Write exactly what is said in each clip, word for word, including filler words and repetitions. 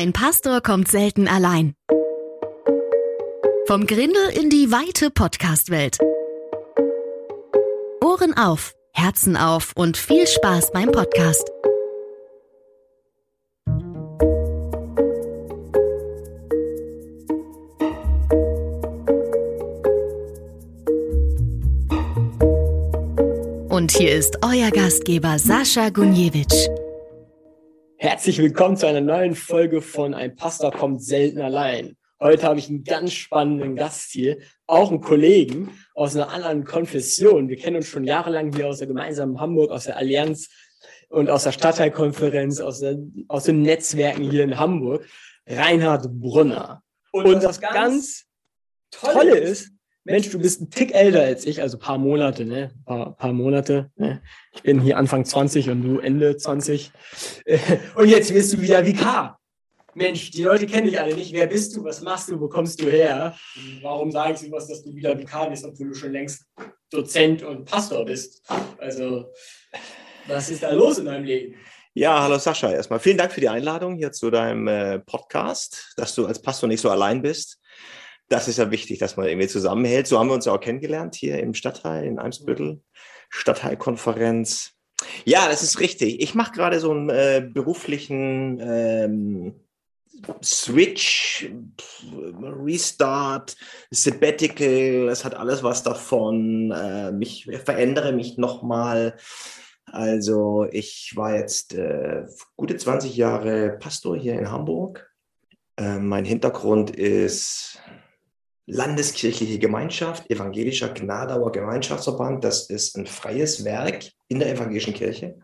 Ein Pastor kommt selten allein. Vom Grindel in die weite Podcast-Welt. Ohren auf, Herzen auf und viel Spaß beim Podcast. Und hier ist euer Gastgeber Saša Gunjević. Herzlich willkommen zu einer neuen Folge von Ein Pastor kommt selten allein. Heute habe ich einen ganz spannenden Gast hier, auch einen Kollegen aus einer anderen Konfession. Wir kennen uns schon jahrelang hier aus der gemeinsamen Hamburg, aus der Allianz und aus der Stadtteilkonferenz, aus, der, aus den Netzwerken hier in Hamburg, Reinhard Brunner. Und, und das ganz Tolle ist, Mensch, du bist ein Tick älter als ich, also ein paar Monate, ne? Ein paar, paar Monate. Ne? Ich bin hier Anfang zwanzig und du Ende zwanzig. Und jetzt wirst du wieder Vikar. Mensch, die Leute kennen dich alle nicht. Wer bist du? Was machst du? Wo kommst du her? Warum sagst du was, dass du wieder Vikar bist, obwohl du schon längst Dozent und Pastor bist? Also, was ist da los in deinem Leben? Ja, hallo Sascha erstmal. Vielen Dank für die Einladung hier zu deinem äh, Podcast, dass du als Pastor nicht so allein bist. Das ist ja wichtig, dass man irgendwie zusammenhält. So haben wir uns ja auch kennengelernt hier im Stadtteil, in Eimsbüttel, Stadtteilkonferenz. Ja, das ist richtig. Ich mache gerade so einen äh, beruflichen ähm, Switch, Restart, Sabbatical. Es hat alles was davon. Äh, ich verändere mich nochmal. Also ich war jetzt äh, gute zwanzig Jahre Pastor hier in Hamburg. Äh, mein Hintergrund ist Landeskirchliche Gemeinschaft, Evangelischer Gnadauer Gemeinschaftsverband. Das ist ein freies Werk in der evangelischen Kirche.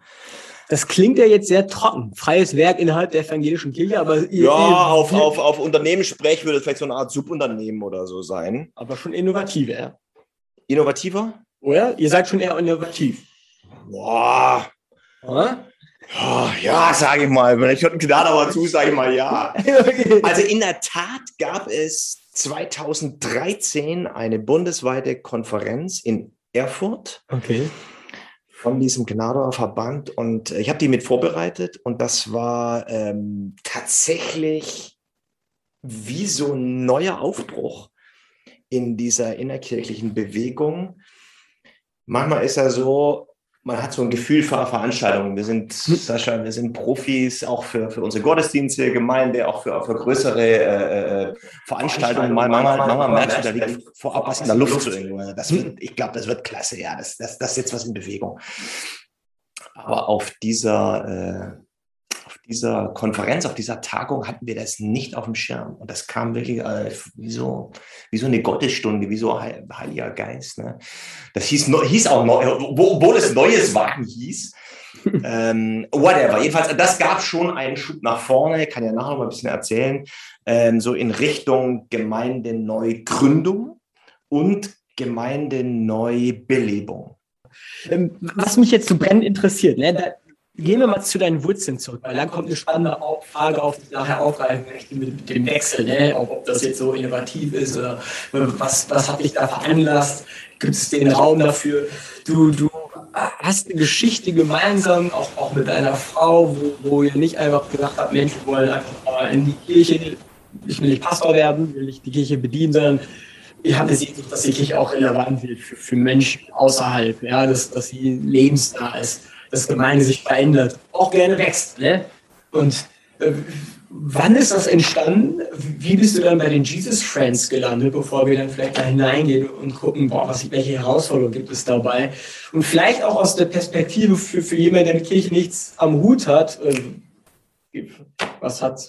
Das klingt ja jetzt sehr trocken. Freies Werk innerhalb der evangelischen Kirche, aber... Ihr, ja, ihr, auf, ihr, auf, auf Unternehmenssprech würde es vielleicht so eine Art Subunternehmen oder so sein. Aber schon innovativer. Innovativer? Oder? Ihr seid schon eher innovativ. Boah. Oder? Oh, ja, sage ich mal. Wenn ich hört einen Gnadauer zu, sage ich mal ja. Also in der Tat gab es zweitausenddreizehn eine bundesweite Konferenz in Erfurt, okay, von diesem Gnadauer Verband, und ich habe die mit vorbereitet, und das war ähm, tatsächlich wie so ein neuer Aufbruch in dieser innerkirchlichen Bewegung. Manchmal ist ja so, man hat so ein Gefühl für Veranstaltungen. Wir sind, Sascha, wir sind Profis, auch für, für unsere Gottesdienste, Gemeinde, auch für, für größere äh, Veranstaltungen. Manchmal man, man, man, man merkt man, da liegt vorab was in der Luft. Luft. Das wird, ich glaube, das wird klasse. Ja, das, das, das ist jetzt was in Bewegung. Aber auf dieser, äh, auf dieser Konferenz, auf dieser Tagung hatten wir das nicht auf dem Schirm. Und das kam wirklich äh, wie, so, wie so eine Gottesstunde, wie so Heil, Heiliger Geist. Ne? Das hieß, hieß auch, obwohl es Neues Wagen hieß. ähm, whatever. Jedenfalls, das gab schon einen Schub nach vorne. Kann ja nachher noch mal ein bisschen erzählen. Ähm, so in Richtung Gemeindeneugründung und Gemeindeneubelebung. Was mich jetzt so brennend interessiert, ne? Da gehen wir mal zu deinen Wurzeln zurück, weil dann kommt eine spannende Frage auf, die ich nachher aufgreifen möchte mit dem Wechsel, ne? Ob, ob das jetzt so innovativ ist oder was, was hat dich da veranlasst, gibt es den Raum dafür? Du, du hast eine Geschichte gemeinsam, auch, auch mit deiner Frau, wo, wo ihr nicht einfach gesagt habt, Mensch, wir wollen einfach mal in die Kirche, ich will nicht Pastor werden, will nicht die Kirche bedienen, sondern ich hatte sie, dass die Kirche auch relevant wird für, für Menschen außerhalb, ja, dass, dass sie lebensnah ist, dass Gemeinde sich verändert, auch gerne wächst. Ne? Und äh, wann ist das entstanden? Wie bist du dann bei den Jesus Friends gelandet, bevor wir dann vielleicht da hineingehen und gucken, boah, was, welche Herausforderungen gibt es dabei? Und vielleicht auch aus der Perspektive für, für jemanden, der mit Kirche nichts am Hut hat, äh, was hat,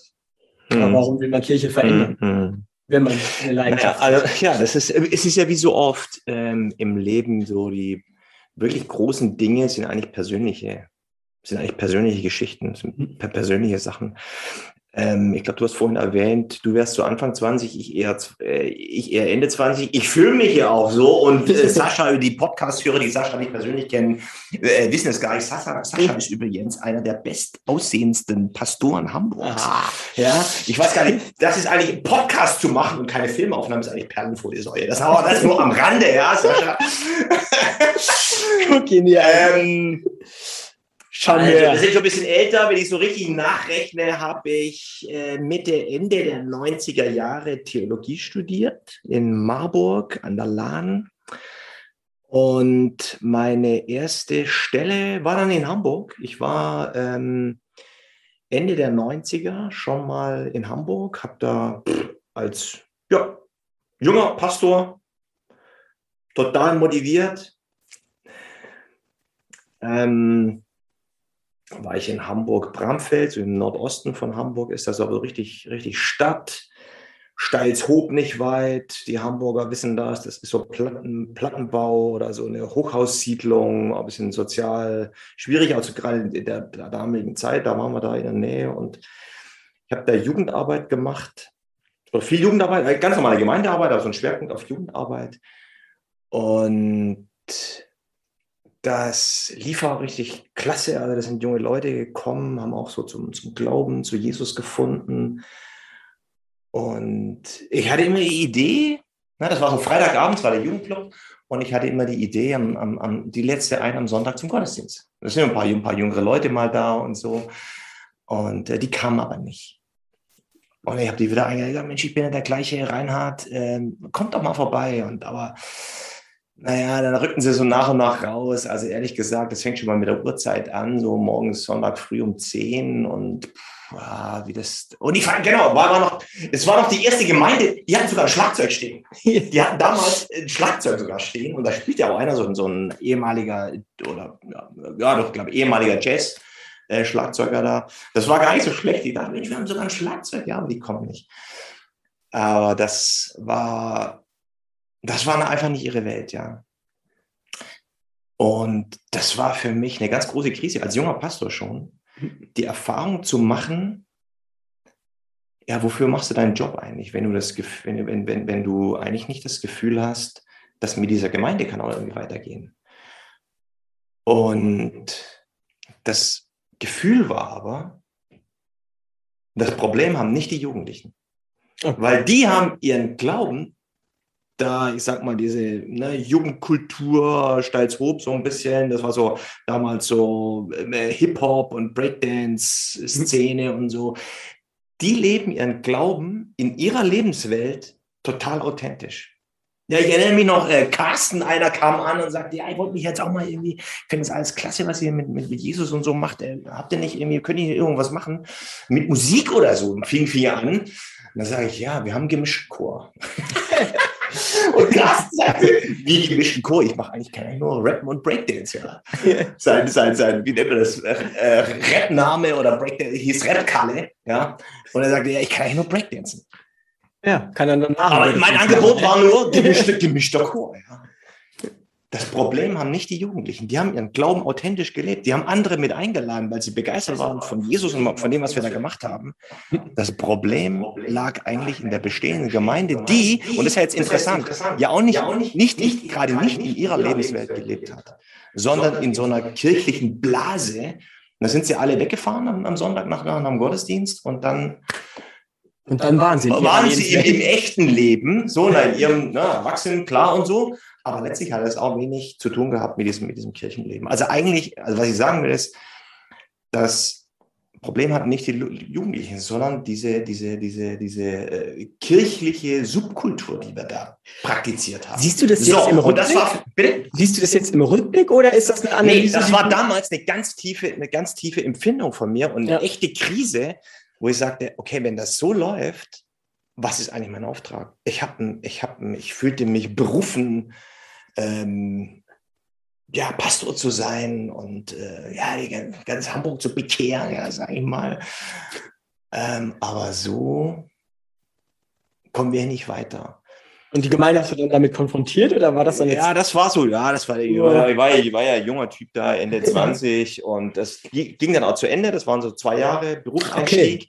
hm. warum will man Kirche verändern? Hm, hm. Wenn man eine Leidenschaft naja, also, ja, das ist, es ist ja wie so oft ähm, im Leben so, die wirklich großen Dinge sind eigentlich persönliche, sind eigentlich persönliche Geschichten, sind persönliche Sachen. Ähm, ich glaube, du hast vorhin erwähnt, du wärst so Anfang zwanzig, ich eher, äh, ich eher Ende zwanzig. Ich fühle mich ja auch so, und äh, Sascha, die Podcast-Hörer, die Sascha nicht persönlich kennen, äh, wissen es gar nicht. Sascha, Sascha ist übrigens einer der bestaussehendsten Pastoren Hamburgs. Ah, ja, ich weiß gar nicht, das ist eigentlich, Podcast zu machen und keine Filmaufnahmen, ist eigentlich Perlenfolie-Säule. Das, aber das nur am Rande, ja, Sascha. Okay, ähm, Also, wir sind schon ein bisschen älter, wenn ich so richtig nachrechne, habe ich äh, Mitte, Ende der neunziger Jahre Theologie studiert in Marburg an der Lahn. Und meine erste Stelle war dann in Hamburg. Ich war ähm, Ende der neunziger schon mal in Hamburg, habe da als ja, junger Pastor total motiviert. Ähm, war ich in Hamburg-Bramfeld, so im Nordosten von Hamburg ist das aber richtig, richtig Stadt. Steilshoop nicht weit, die Hamburger wissen das, das ist so Platten, Plattenbau oder so eine Hochhaussiedlung, ein bisschen sozial schwierig, also gerade in der, der damaligen Zeit, da waren wir da in der Nähe und ich habe da Jugendarbeit gemacht, oder viel Jugendarbeit, ganz normale Gemeindearbeit, also ein Schwerpunkt auf Jugendarbeit und das lief auch richtig klasse, also da sind junge Leute gekommen, haben auch so zum, zum Glauben, zu Jesus gefunden. Und ich hatte immer die Idee, na, das war so Freitagabends, war der Jugendclub, und ich hatte immer die Idee, am, am, am, die letzte ein am Sonntag zum Gottesdienst. Da sind ein paar, ein paar jüngere Leute mal da und so. Und äh, die kamen aber nicht. Und ich habe die wieder eingeladen, Mensch, ich bin ja der gleiche Reinhard, ähm, kommt doch mal vorbei. Und aber, naja, dann rückten sie so nach und nach raus. Also ehrlich gesagt, das fängt schon mal mit der Uhrzeit an, so morgens Sonntag früh um zehn und... Wow, wie das. Und ich fand, genau, war, war noch, es war noch die erste Gemeinde, die hatten sogar ein Schlagzeug stehen. Die hatten damals ein Schlagzeug sogar stehen und da spielt ja auch einer, so, so ein ehemaliger, oder ja, doch, ich glaube, ehemaliger Jazz-Schlagzeuger da. Das war gar nicht so schlecht. Die dachten, Mensch, wir haben sogar ein Schlagzeug, ja, aber die kommen nicht. Aber das war, das war einfach nicht ihre Welt, ja. Und das war für mich eine ganz große Krise, als junger Pastor schon. Die Erfahrung zu machen, ja, wofür machst du deinen Job eigentlich, wenn du, das, wenn, wenn, wenn du eigentlich nicht das Gefühl hast, dass mit dieser Gemeinde kann auch irgendwie weitergehen. Und das Gefühl war aber, das Problem haben nicht die Jugendlichen. Okay. Weil die haben ihren Glauben, da, ich sag mal, diese ne, Jugendkultur, Steilshoop so ein bisschen, das war so damals so äh, Hip-Hop und Breakdance-Szene und so, die leben ihren Glauben in ihrer Lebenswelt total authentisch. Ja, ich erinnere mich noch, äh, Carsten, einer kam an und sagte, ja, ich wollte mich jetzt auch mal irgendwie, ich finde das alles klasse, was ihr mit, mit, mit Jesus und so macht, äh, habt ihr nicht irgendwie, könnt ihr irgendwas machen mit Musik oder so, fing viel an. Und dann sage ich, ja, wir haben gemischten Chor. Und Carsten sagte, wie gemischten Chor, ich mache eigentlich keine, nur Rappen und Breakdance, ja. Sein, sein, sein, wie nennt man das, äh, Rap-Name oder Breakdance, hieß Rap-Kalle, ja. Und er sagte, ja, ich kann eigentlich nur Breakdancen. Ja, kann er dann. Aber mein Angebot war nur gemischte, gemischter Chor, ja. Das Problem haben nicht die Jugendlichen, die haben ihren Glauben authentisch gelebt, die haben andere mit eingeladen, weil sie begeistert waren von Jesus und von dem, was wir da gemacht haben. Das Problem lag eigentlich in der bestehenden Gemeinde, die, und das ist ja jetzt interessant, ja auch nicht, nicht, nicht gerade nicht in ihrer Lebenswelt gelebt hat, sondern in so einer kirchlichen Blase. Da sind sie alle weggefahren am, am Sonntag nach dem Gottesdienst und dann... Und dann waren sie, waren sie im, im echten Leben, so na, in ihrem na, Erwachsenen, klar und so, aber letztlich hat das auch wenig zu tun gehabt mit diesem, mit diesem Kirchenleben. Also eigentlich, also was ich sagen will, ist, das Problem hatten nicht die Jugendlichen, sondern diese, diese, diese, diese äh, kirchliche Subkultur, die wir da praktiziert haben. Siehst du das jetzt so, im Rückblick? Das war, bitte? Siehst du das jetzt im Rückblick oder ist das eine Analyse? Nee, das war damals eine ganz tiefe, eine ganz tiefe Empfindung von mir und eine ja. echte Krise, wo ich sagte, okay, wenn das so läuft, was ist eigentlich mein Auftrag? Ich, hab, ich, hab, ich fühlte mich berufen, ähm, ja, Pastor zu sein und äh, ja, ganz Hamburg zu bekehren, ja, sag ich mal. Ähm, aber so kommen wir nicht weiter. Und die Gemeinde hast du dann damit konfrontiert oder war das dann jetzt? Ja, das war so, ja, das war, ich war, ich war, ich war ja junger Typ da, Ende zwanzig und das ging dann auch zu Ende, das waren so zwei Jahre Berufseinstieg okay.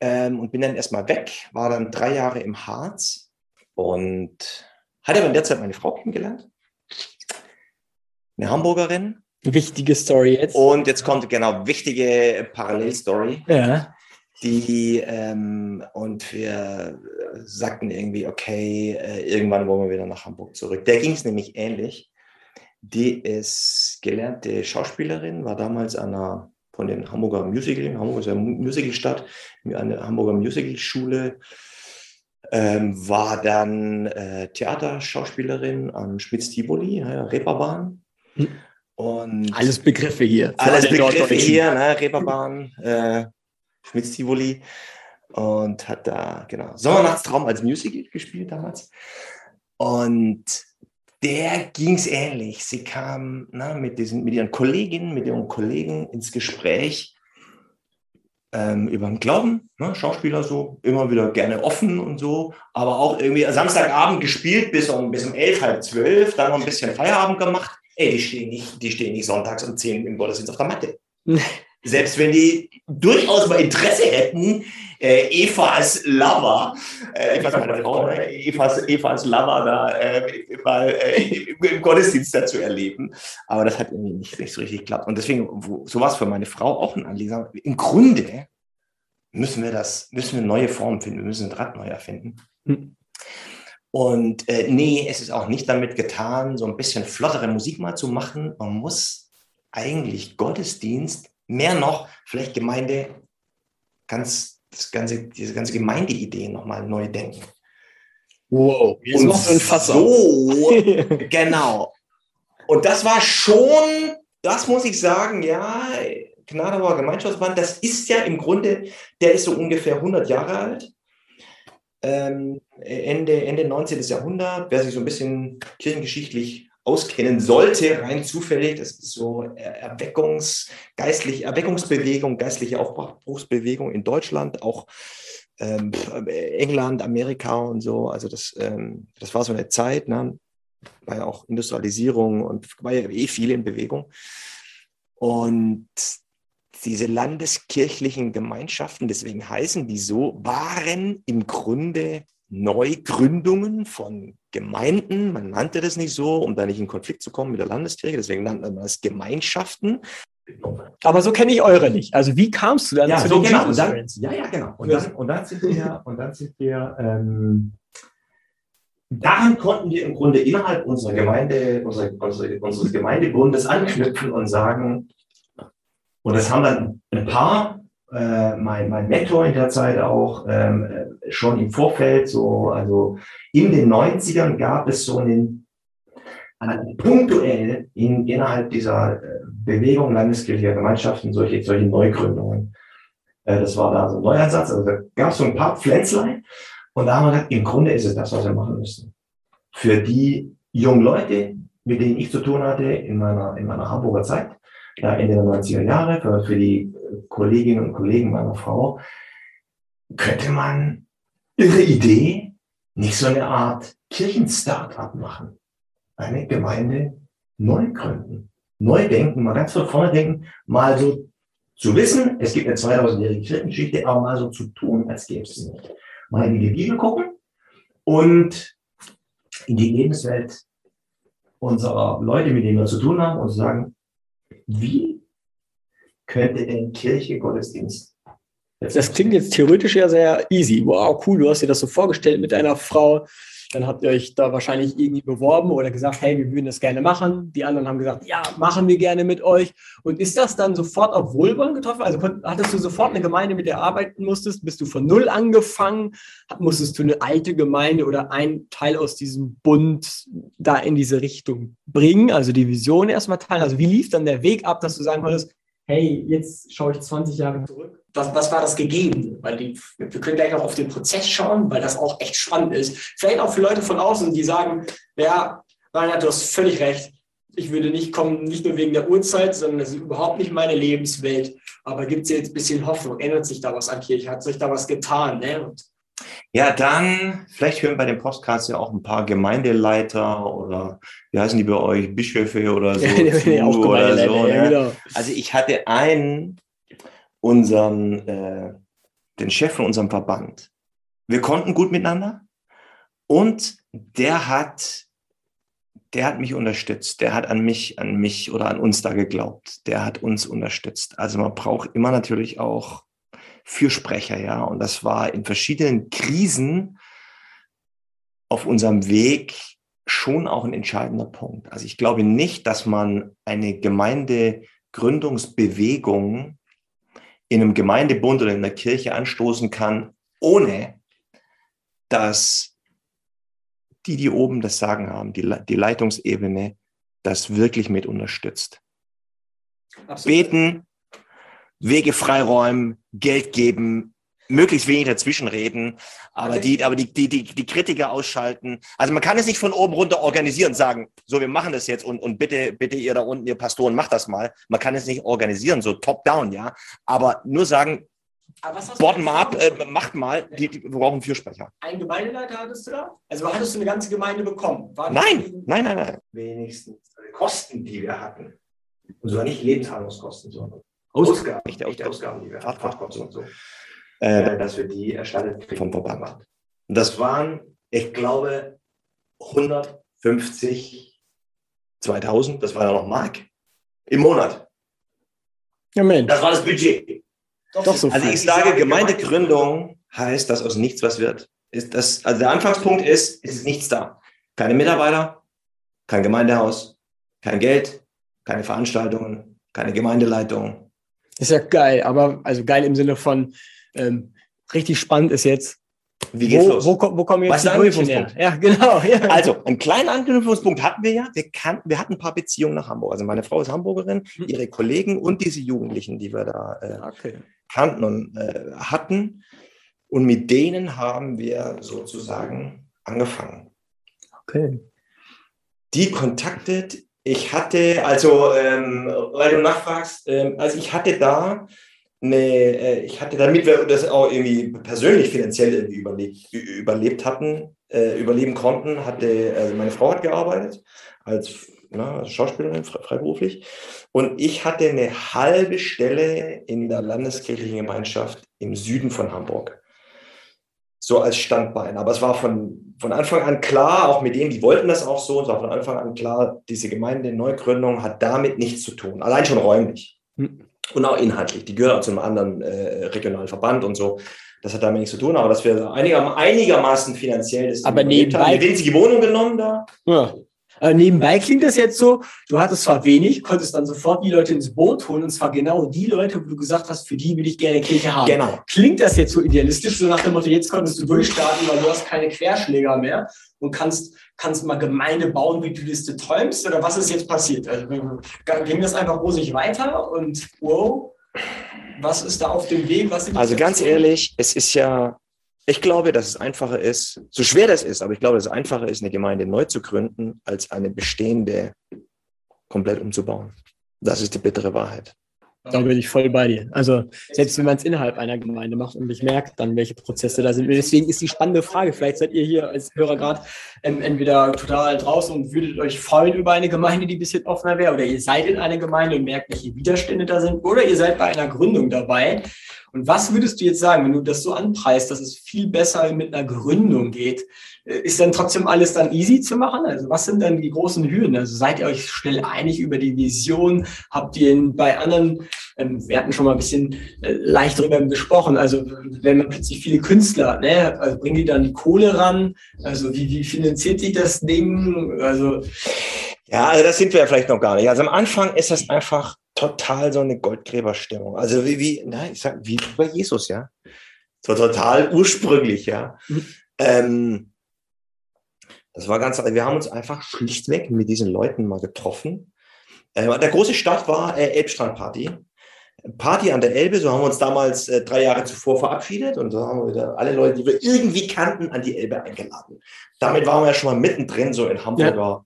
ähm, und bin dann erstmal weg, war dann drei Jahre im Harz und hatte aber in der Zeit meine Frau kennengelernt, eine Hamburgerin. Wichtige Story jetzt. Und jetzt kommt genau, wichtige Parallelstory. Ja. Die ähm, und wir sagten irgendwie, okay, äh, irgendwann wollen wir wieder nach Hamburg zurück. Der ging es nämlich ähnlich. Die ist gelernte Schauspielerin, war damals an einer, von den Hamburger Musicals, Hamburg ist ja Musicalstadt, an der Hamburger Musicalschule, ähm, war dann äh, Theaterschauspielerin am Schmidt's Tivoli, ja, Reeperbahn. Hm. Und alles Begriffe hier. Alles Begriffe hier, ne? Reeperbahn, äh, Schmidt's Tivoli. Und hat da, genau, Sommernachtstraum als Musical gespielt damals. Und der ging es ähnlich. Sie kam na, mit, diesen, mit ihren Kolleginnen, mit ihren Kollegen ins Gespräch ähm, über den Glauben. Ne? Schauspieler so, immer wieder gerne offen und so. Aber auch irgendwie Samstagabend gespielt bis um, bis um elf, halb zwölf. Dann noch ein bisschen Feierabend gemacht. Ey, die stehen nicht, die stehen nicht sonntags um zehn im Gottesdienst auf der Matte. Selbst wenn die durchaus mal Interesse hätten, äh, Evas Lover, äh, ich weiß meine Frau, ne? Evas, Evas Lover da äh, mal, äh, im Gottesdienst dazu erleben. Aber das hat irgendwie nicht, nicht so richtig geklappt. Und deswegen, so war es für meine Frau auch ein Anliegen. Im Grunde müssen wir das, müssen wir neue Formen finden, wir müssen ein Rad neu erfinden. Hm. Und äh, nee, es ist auch nicht damit getan, so ein bisschen flottere Musik mal zu machen. Man muss eigentlich Gottesdienst, mehr noch vielleicht Gemeinde, ganz, das ganze, diese ganze Gemeindeidee nochmal neu denken. Wow, jetzt und noch so ein Fass so, genau. Und das war schon, das muss ich sagen, ja, Gnadauer Gemeinschaftsverband, das ist ja im Grunde, der ist so ungefähr hundert Jahre alt. Ähm, Ende, Ende neunzehnten Jahrhundert, wer sich so ein bisschen kirchengeschichtlich auskennen sollte, rein zufällig, das ist so Erweckungs, geistliche Erweckungsbewegung, geistliche Aufbruchsbewegung in Deutschland, auch ähm, England, Amerika und so, also das, ähm, das war so eine Zeit, ne? War ja auch Industrialisierung und war ja eh viel in Bewegung und diese landeskirchlichen Gemeinschaften, deswegen heißen die so, waren im Grunde Neugründungen von Gemeinden. Man nannte das nicht so, um da nicht in Konflikt zu kommen mit der Landeskirche. Deswegen nannte man das Gemeinschaften. Aber so kenne ich eure nicht. Also wie kamst du dann ja, zu so den genau. Jesus Friends? Ja, ja, genau. Und dann, und dann sind wir, und dann sind wir ähm, daran konnten wir im Grunde innerhalb unserer Gemeinde, unseres unsere, unsere Gemeindebundes anknüpfen und sagen, und das haben dann ein paar, äh, mein, mein Mentor in der Zeit auch, ähm, schon im Vorfeld, so, also in den neunzigern gab es so einen, einen punktuell in, innerhalb dieser Bewegung landeskirchlicher Gemeinschaften solche, solche Neugründungen. Äh, das war da so ein Neuansatz, also da gab es so ein paar Pflänzlein und da haben wir gedacht, im Grunde ist es das, was wir machen müssen. Für die jungen Leute, mit denen ich zu tun hatte in meiner, in meiner Hamburger Zeit, ja, Ende der neunziger Jahre, für, für die Kolleginnen und Kollegen meiner Frau, könnte man ihre Idee nicht so eine Art Kirchen-Start-up machen. Eine Gemeinde neu gründen, neu denken, mal ganz von vorne denken, mal so zu wissen, es gibt eine zweitausendjährige Kirchengeschichte, aber mal so zu tun, als gäbe es sie nicht. Mal in die Bibel gucken und in die Lebenswelt unserer Leute, mit denen wir zu tun haben, und zu sagen, wie könnte denn Kirche Gottesdienst? Das, das klingt jetzt theoretisch ja sehr easy. Wow, cool, du hast dir das so vorgestellt mit deiner Frau. Dann habt ihr euch da wahrscheinlich irgendwie beworben oder gesagt, hey, wir würden das gerne machen. Die anderen haben gesagt, ja, machen wir gerne mit euch. Und ist das dann sofort auf Wohlwollen getroffen? Also hattest du sofort eine Gemeinde, mit der du arbeiten musstest? Bist du von Null angefangen? Musstest du eine alte Gemeinde oder einen Teil aus diesem Bund da in diese Richtung bringen? Also die Vision erstmal teilen. Also wie lief dann der Weg ab, dass du sagen konntest, hey, jetzt schaue ich zwanzig Jahre zurück. Was, was war das Gegebene? Weil die, wir können gleich noch auf den Prozess schauen, weil das auch echt spannend ist. Vielleicht auch für Leute von außen, die sagen, ja, Reinhard, du hast völlig recht. Ich würde nicht kommen, nicht nur wegen der Uhrzeit, sondern das ist überhaupt nicht meine Lebenswelt. Aber gibt es jetzt ein bisschen Hoffnung? Ändert sich da was an Kirche? Hat sich da was getan? Ne? Und ja, dann, vielleicht hören bei dem Podcast ja auch ein paar Gemeindeleiter oder, wie heißen die bei euch, Bischöfe oder so. Ja, auch oder so ja, genau. Also ich hatte einen, unseren, äh, den Chef von unserem Verband. Wir konnten gut miteinander und der hat, der hat mich unterstützt, der hat an mich, an mich oder an uns da geglaubt, der hat uns unterstützt. Also man braucht immer natürlich auch Fürsprecher, ja, und das war in verschiedenen Krisen auf unserem Weg schon auch ein entscheidender Punkt. Also ich glaube nicht, dass man eine Gemeindegründungsbewegung in einem Gemeindebund oder in der Kirche anstoßen kann, ohne dass die, die oben das Sagen haben, die, Le- die Leitungsebene, das wirklich mit unterstützt. Absolut. Beten, Wege freiräumen, Geld geben, möglichst wenig dazwischenreden, aber, okay. die, aber die, die, die, die Kritiker ausschalten. Also man kann es nicht von oben runter organisieren und sagen, so, wir machen das jetzt und, und bitte, bitte ihr da unten, ihr Pastoren, macht das mal. Man kann es nicht organisieren, so top-down, ja. Aber nur sagen, bottom-up, äh, macht mal, die, die, wir brauchen einen Fürsprecher. Einen Gemeindeleiter hattest du da? Also hattest du eine ganze Gemeinde bekommen? War nein, nein, nein, nein. Wenigstens Kosten, die wir hatten. Und zwar nicht Lebenshaltungskosten, sondern Ausgaben, echte Ausgaben, Ausgaben, die wir hatten, Fahrtkosten und so. Äh, dass wir die erstattet kriegen vom Verband. Und das waren, ich glaube, hundertfünfzig, zweitausend, das war ja noch Mark, im Monat. Ja, Mensch. Das war das Budget. Doch, Doch so also ich sage, sage, Gemeindegründung heißt, dass aus nichts was wird. Ist das, also der Anfangspunkt ist, es ist nichts da. Keine Mitarbeiter, kein Gemeindehaus, kein Geld, keine Veranstaltungen, keine Gemeindeleitung. Ist ja geil, aber also geil im Sinne von, Ähm, richtig spannend ist jetzt, wie geht's wo, los? Wo, wo, wo kommen jetzt die Anknüpfungspunkte? Ja, genau. Ja. Also, einen kleinen Anknüpfungspunkt hatten wir ja. Wir, kann, wir hatten ein paar Beziehungen nach Hamburg. Also meine Frau ist Hamburgerin, hm. ihre Kollegen und diese Jugendlichen, die wir da äh, okay. kannten und äh, hatten. Und mit denen haben wir sozusagen angefangen. Okay. Die kontaktet, ich hatte, also, ähm, weil du nachfragst, ähm, also ich hatte da Nee, ich hatte, damit wir das auch irgendwie persönlich finanziell irgendwie überlebt, überlebt hatten, äh, überleben konnten, hatte, also meine Frau hat gearbeitet als, na, als Schauspielerin, freiberuflich. Und ich hatte eine halbe Stelle in der landeskirchlichen Gemeinschaft im Süden von Hamburg. So als Standbein. Aber es war von, von Anfang an klar, auch mit denen, die wollten das auch so, es war von Anfang an klar, diese Gemeindeneugründung hat damit nichts zu tun. Allein schon räumlich. Hm. Und auch inhaltlich. Die gehört auch zu einem anderen äh, regionalen Verband und so. Das hat damit nichts zu tun, aber dass wir einiger, einigermaßen finanziell das aber nebenbei haben. Eine winzige Wohnung genommen da. Ja. Aber nebenbei klingt das jetzt so, du hattest zwar wenig, konntest dann sofort die Leute ins Boot holen, und zwar genau die Leute, wo du gesagt hast, für die will ich gerne Kirche haben. Genau. Klingt das jetzt so idealistisch, so nach dem Motto, jetzt konntest du durchstarten, weil du hast keine Querschläger mehr und kannst, kannst mal Gemeinde bauen, wie du das träumst, oder was ist jetzt passiert? Also, ging das einfach rosig weiter und wow, was ist da auf dem Weg? Was also ganz ehrlich, es ist ja... Ich glaube, dass es einfacher ist, so schwer das ist, aber ich glaube, dass es einfacher ist, eine Gemeinde neu zu gründen, als eine bestehende komplett umzubauen. Das ist die bittere Wahrheit. Da bin ich voll bei dir. Also selbst wenn man es innerhalb einer Gemeinde macht und ich merke dann, welche Prozesse da sind. Deswegen ist die spannende Frage, vielleicht seid ihr hier als Hörer gerade ähm, entweder total draußen und würdet euch freuen über eine Gemeinde, die ein bisschen offener wäre, oder ihr seid in einer Gemeinde und merkt, welche Widerstände da sind, oder ihr seid bei einer Gründung dabei. Und was würdest du jetzt sagen, wenn du das so anpreist, dass es viel besser mit einer Gründung geht? Ist dann trotzdem alles dann easy zu machen? Also was sind dann die großen Hürden? Also seid ihr euch schnell einig über die Vision? Habt ihr bei anderen, ähm, wir hatten schon mal ein bisschen äh, leicht drüber gesprochen, also wenn man plötzlich viele Künstler, ne, also bringen die dann die Kohle ran? Also wie, wie finanziert sich das Ding? Also ja, also das sind wir ja vielleicht noch gar nicht. Also am Anfang ist das einfach total so eine Goldgräberstimmung. Also wie, wie, nein, ich sag, wie bei Jesus, ja. So total ursprünglich, ja. Mhm. Ähm, Das war ganz, wir haben uns einfach schlichtweg mit diesen Leuten mal getroffen. Ähm, der große Start war äh, Elbstrandparty. Party an der Elbe, so haben wir uns damals äh, drei Jahre zuvor verabschiedet, und so haben wir wieder alle Leute, die wir irgendwie kannten, an die Elbe eingeladen. Damit waren wir ja schon mal mittendrin so in Hamburg. Ja.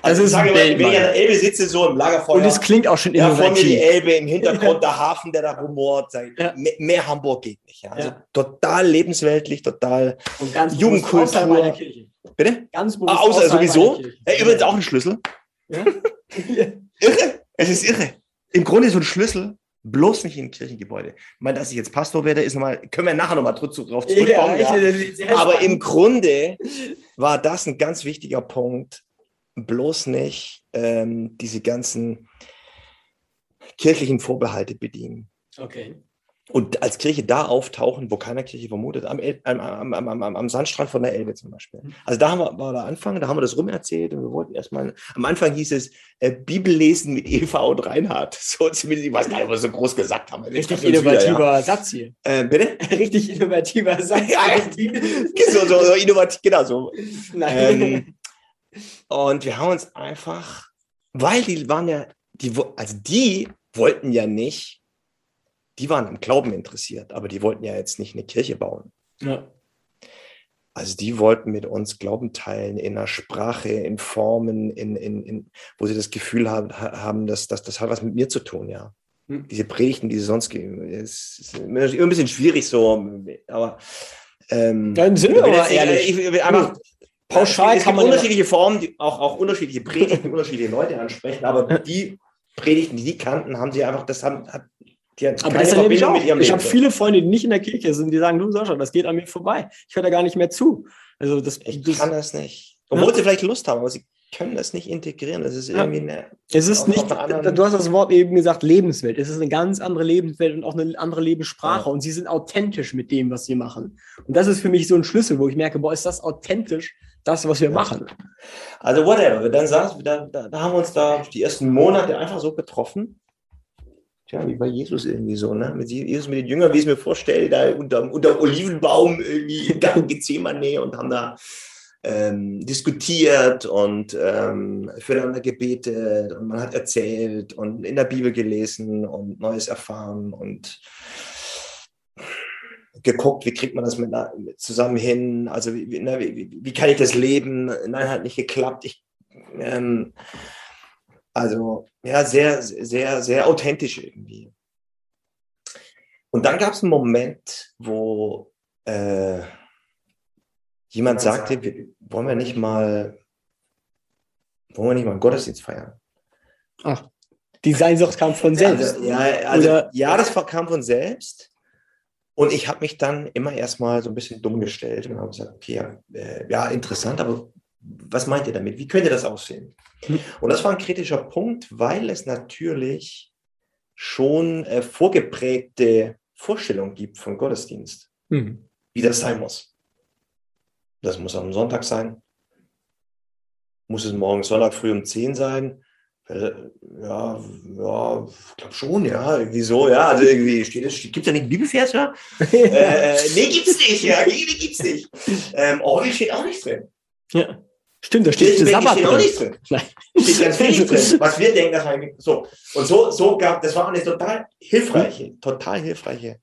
Also ich sage immer, wenn ich an der Elbe sitze, so im Lagerfeuer. Und es klingt auch schon ja, innovativ. Vor mir die Elbe, im Hintergrund der Hafen, der da rumort. Ja. Mehr, mehr Hamburg geht nicht. Ja. Also ja. Total lebensweltlich, total und ganz Jugendkultur. Bitte? Ganz bewusst. Ah, außer sowieso. Ja, übrigens auch ein Schlüssel. Ja? Irre. Es ist irre. Im Grunde so ein Schlüssel, bloß nicht im Kirchengebäude. Ich meine, dass ich jetzt Pastor werde, ist nochmal, können wir nachher nochmal drauf zurückkommen. Ja, ja. Ja. Aber im Grunde war das ein ganz wichtiger Punkt. Bloß nicht ähm, diese ganzen kirchlichen Vorbehalte bedienen. Okay. Und als Kirche da auftauchen, wo keiner Kirche vermutet, am, El- am, am, am, am, am Sandstrand von der Elbe zum Beispiel. Also da haben wir, war der Anfang, da haben wir das rumerzählt und wir wollten erstmal, am Anfang hieß es äh, Bibellesen mit Eva und Reinhard. So zumindest, ich weiß gar nicht, was wir so groß gesagt haben. Richtig innovativer wieder, ja. Satz hier. Äh, bitte? Richtig innovativer Satz. so, so, so innovativ, genau so. Nein. Ähm, und wir haben uns einfach, weil die waren ja, die, also die wollten ja nicht, die waren am Glauben interessiert, aber die wollten ja jetzt nicht eine Kirche bauen. Ja. Also die wollten mit uns Glauben teilen in einer Sprache, in Formen, in, in, in, wo sie das Gefühl haben, haben dass, dass das hat was mit mir zu tun, ja. Hm. Diese Predigten, die sie sonst geben, ist, ist immer ein bisschen schwierig so, aber... Ähm, Dann sind wir aber jetzt, ehrlich. Ich, ich, ich, einfach, pauschal es kann man... unterschiedliche immer... Formen, die auch, auch unterschiedliche Predigten, unterschiedliche Leute ansprechen, aber die Predigten, die die kannten, haben sie einfach... das haben hat, Die aber das erlebe ich auch. Ich habe viele Freunde, die nicht in der Kirche sind, die sagen, du Sascha, das geht an mir vorbei. Ich höre da gar nicht mehr zu. Also das, ich das, kann das nicht. Obwohl ja. sie vielleicht Lust haben, aber sie können das nicht integrieren. Das ist irgendwie eine... Es ist nicht, du hast das Wort eben gesagt, Lebenswelt. Es ist eine ganz andere Lebenswelt und auch eine andere Lebenssprache. Ja. Und sie sind authentisch mit dem, was sie machen. Und das ist für mich so ein Schlüssel, wo ich merke, boah, ist das authentisch, das, was wir ja. machen. Also whatever. Dann saß, da, da, da haben wir uns da die ersten Monate einfach so getroffen. Tja, wie bei Jesus irgendwie so, ne? Mit Jesus mit den Jüngern, wie ich es mir vorstelle, da unter, unter Olivenbaum irgendwie in Garten Gethsemane und haben da ähm, diskutiert und ähm, füreinander gebetet und man hat erzählt und in der Bibel gelesen und Neues erfahren und geguckt, wie kriegt man das mit, mit zusammen hin, also wie, wie, wie kann ich das leben? Nein, hat nicht geklappt. Ich ähm, Also, ja, sehr, sehr, sehr authentisch irgendwie. Und dann gab es einen Moment, wo äh, jemand sagte, wir, wollen wir nicht mal, wollen wir nicht mal einen Gottesdienst feiern? Ach, die Sehnsucht kam von selbst. Ja, also, also, ja, das kam von selbst. Und ich habe mich dann immer erstmal so ein bisschen dumm gestellt und habe gesagt, okay, ja, äh, ja, interessant, aber was meint ihr damit? Wie könnte das aussehen? Und das war ein kritischer Punkt, weil es natürlich schon äh, vorgeprägte Vorstellungen gibt von Gottesdienst, mhm. wie das sein muss. Das muss am Sonntag sein. Muss es morgen Sonntag früh um zehn sein? Äh, ja, ja, ich glaube schon, ja, irgendwie so, ja. Also irgendwie steht es, gibt es ja nicht einen Bibelvers, ja? äh, nee, gibt es nicht, ja, nee, gibt's nicht. Ähm, oh, hier steht auch nichts drin. Ja. Stimmt, da steht der Sabbat drin. Nicht drin. Nein. Steht ganz viel drin, was wir denken, dass wir so. Und so, so gab, das war eine total hilfreiche, total hilfreiche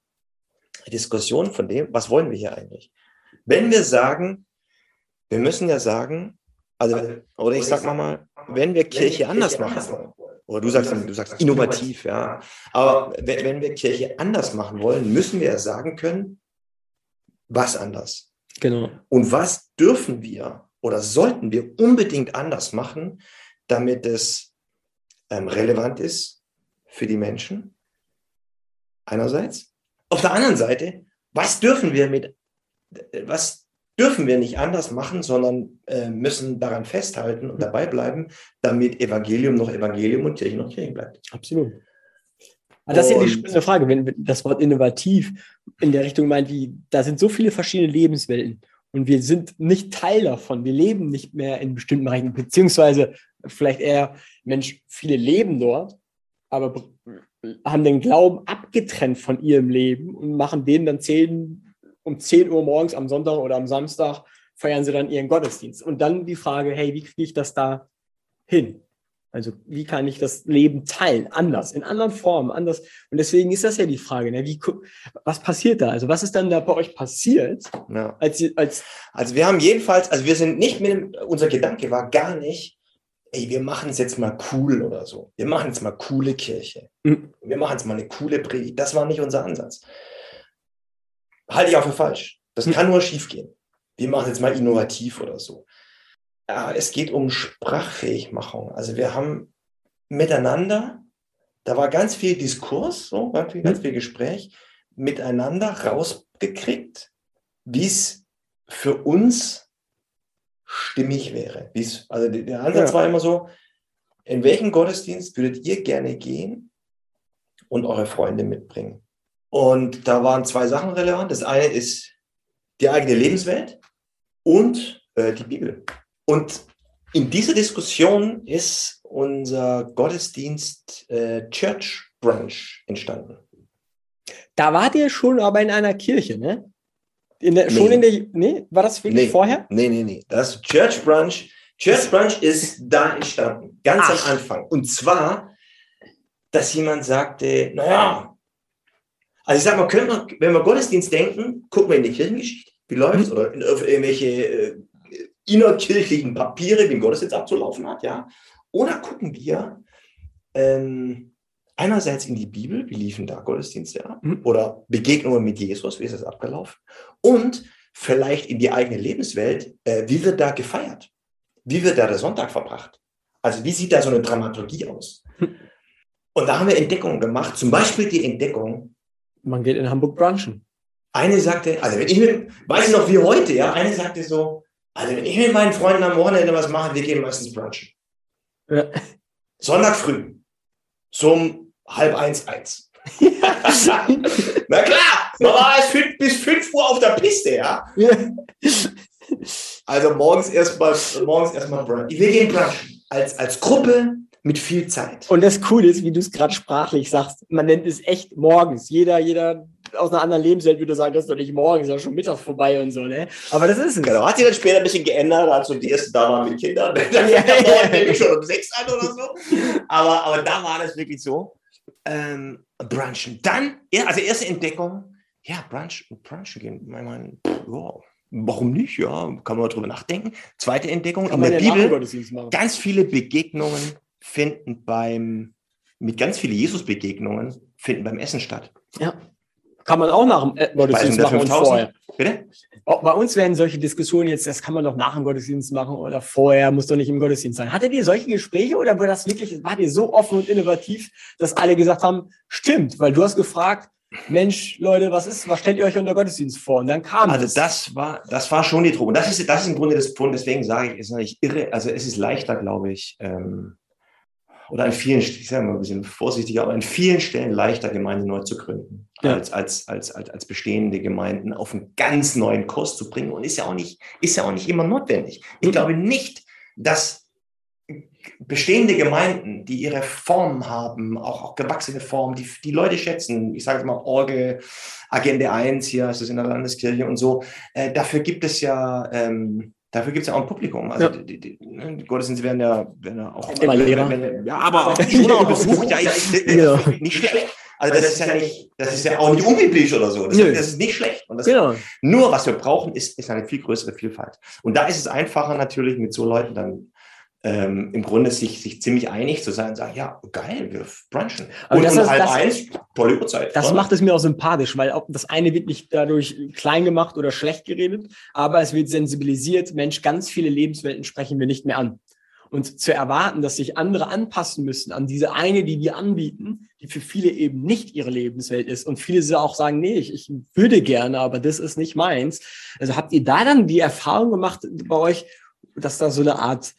Diskussion von dem, was wollen wir hier eigentlich? Wenn wir sagen, wir müssen ja sagen, also, oder ich sag mal mal, wenn wir Kirche anders machen wollen, oder du sagst, du sagst innovativ, ja, aber wenn wir Kirche anders machen wollen, müssen wir ja sagen können, was anders. Genau. Und was dürfen wir oder sollten wir unbedingt anders machen, damit es ähm, relevant ist für die Menschen? Einerseits. Auf der anderen Seite, was dürfen wir mit, was dürfen wir nicht anders machen, sondern äh, müssen daran festhalten und dabei bleiben, damit Evangelium noch Evangelium und Kirche noch Kirche bleibt. Absolut. Also das ist ja die spannende Frage, wenn das Wort innovativ in der Richtung meint, wie da sind so viele verschiedene Lebenswelten. Und wir sind nicht Teil davon. Wir leben nicht mehr in bestimmten Bereichen, beziehungsweise vielleicht eher, Mensch, viele leben dort, aber haben den Glauben abgetrennt von ihrem Leben und machen denen dann zehn, um zehn Uhr morgens am Sonntag oder am Samstag feiern sie dann ihren Gottesdienst. Und dann die Frage, hey, wie kriege ich das da hin? Also wie kann ich das Leben teilen? Anders, in anderen Formen, anders. Und deswegen ist das ja die Frage, ne? Wie, was passiert da? Also was ist dann da bei euch passiert? Ja. Als, als, also wir haben jedenfalls, also wir sind nicht mit dem, unser Gedanke war gar nicht, ey, wir machen es jetzt mal cool oder so. Wir machen jetzt mal coole Kirche. Mhm. Wir machen jetzt mal eine coole Predigt. Das war nicht unser Ansatz. Halte ich auch für falsch. Das mhm. kann nur schief gehen. Wir machen jetzt mal innovativ oder so. Ja, es geht um Sprachfähigmachung. Also wir haben miteinander, da war ganz viel Diskurs, so ganz viel, ganz viel Gespräch, miteinander rausgekriegt, wie es für uns stimmig wäre. Wie's, also der Ansatz ja. war immer so, in welchen Gottesdienst würdet ihr gerne gehen und eure Freunde mitbringen? Und da waren zwei Sachen relevant. Das eine ist die eigene Lebenswelt und äh, die Bibel. Und in dieser Diskussion ist unser Gottesdienst äh, Church Brunch entstanden. Da wart ihr schon aber in einer Kirche, ne? In der, nee. Schon in der, nee? War das wirklich nee. vorher? Nee, nee, nee. Das Church Brunch, Church Brunch ist da entstanden, ganz Ach. am Anfang. Und zwar, dass jemand sagte, naja, also ich sag mal, können wir, wenn wir Gottesdienst denken, gucken wir in die Kirchengeschichte, wie läuft es, mhm. oder in irgendwelche äh, innerkirchlichen Papiere, wie ein Gottesdienst abzulaufen hat, ja. Oder gucken wir ähm, einerseits in die Bibel, wie liefen da Gottesdienste ab, mhm. oder Begegnungen mit Jesus, wie ist das abgelaufen, und vielleicht in die eigene Lebenswelt, äh, wie wird da gefeiert, wie wird da der Sonntag verbracht, also wie sieht da so eine Dramaturgie aus. Mhm. Und da haben wir Entdeckungen gemacht, zum Beispiel die Entdeckung, man geht in Hamburg brunchen. Eine sagte, also wenn ich mit, weiß ich noch wie heute, ja, eine sagte so, also wenn ich mit meinen Freunden am Wochenende was mache, wir gehen meistens brunchen. Ja. Sonntag früh, zum halb eins, eins. Ja. Na klar, man war erst bis fünf Uhr auf der Piste, ja. ja. Also morgens erstmal, morgens erstmal brunchen. Wir gehen brunchen, als, als Gruppe, mit viel Zeit. Und das Coole ist, wie du es gerade sprachlich sagst, man nennt es echt morgens. Jeder, jeder aus einer anderen Lebenswelt würde sagen, das ist doch nicht morgens, das ist doch schon mittags vorbei und so, ne? Aber das ist es. Genau, hat sich dann später ein bisschen geändert, als so die ersten da waren mit Kindern. Da fing der Morgen nämlich schon um sechs an oder so. Aber, aber da war das wirklich so. Ähm, brunchen. Dann, also erste Entdeckung, ja, Brunch, Brunchen gehen. Ich meine, wow. Warum nicht? Ja, kann man darüber nachdenken. Zweite Entdeckung, kann in der Bibel ganz viele Begegnungen finden beim, mit ganz vielen Jesus-Begegnungen, finden beim Essen statt. Ja, kann man auch nach dem äh, Gottesdienst machen und vorher. Bitte? Auch bei uns werden solche Diskussionen jetzt, das kann man doch nach dem Gottesdienst machen oder vorher, muss doch nicht im Gottesdienst sein. Hattet ihr solche Gespräche oder war das wirklich, wart ihr so offen und innovativ, dass alle gesagt haben, stimmt, weil du hast gefragt, Mensch, Leute, was ist, was stellt ihr euch unter Gottesdienst vor? Und dann kam Also das, das war das war schon die Drohung. Und das ist, das ist im Grunde das Punkt, deswegen sage ich, ist natürlich irre, also es ist leichter, glaube ich, ähm, oder an vielen, ich sage mal ein bisschen vorsichtiger, aber an vielen Stellen leichter, Gemeinden neu zu gründen, ja. als, als, als, als, als bestehende Gemeinden auf einen ganz neuen Kurs zu bringen. Und ist ja auch nicht, ist ja auch nicht immer notwendig. Ich glaube nicht, dass bestehende Gemeinden, die ihre Formen haben, auch, auch gewachsene Formen, die, die Leute schätzen, ich sage jetzt mal Orgel, Agenda eins, hier ist es in der Landeskirche und so, äh, dafür gibt es ja... Ähm, Dafür gibt es ja auch ein Publikum. Also, ja. die, die, die Gottesdienste werden ja, werden ja auch. Immer Lehrer. Ja, aber auch besucht. Ja, ich, ja. Nicht schlecht. Also, das, das ist ja nicht, das ist ja auch nicht unbiblisch oder so. Das, das ist nicht schlecht. Und das, ja. Nur, was wir brauchen, ist, ist eine viel größere Vielfalt. Und da ist es einfacher, natürlich mit so Leuten dann ähm, im Grunde sich, sich ziemlich einig zu sein und sagen: Ja, geil, wir brunchen. Aber und das und halb eins, tolle Uhrzeit. Das oder? Macht es mir auch sympathisch, weil auch das eine wird nicht dadurch klein gemacht oder schlecht geredet, aber es wird sensibilisiert, Mensch, ganz viele Lebenswelten sprechen wir nicht mehr an. Und zu erwarten, dass sich andere anpassen müssen an diese eine, die wir anbieten, die für viele eben nicht ihre Lebenswelt ist und viele auch sagen, nee, ich, ich würde gerne, aber das ist nicht meins. Also habt ihr da dann die Erfahrung gemacht bei euch, dass da so eine Art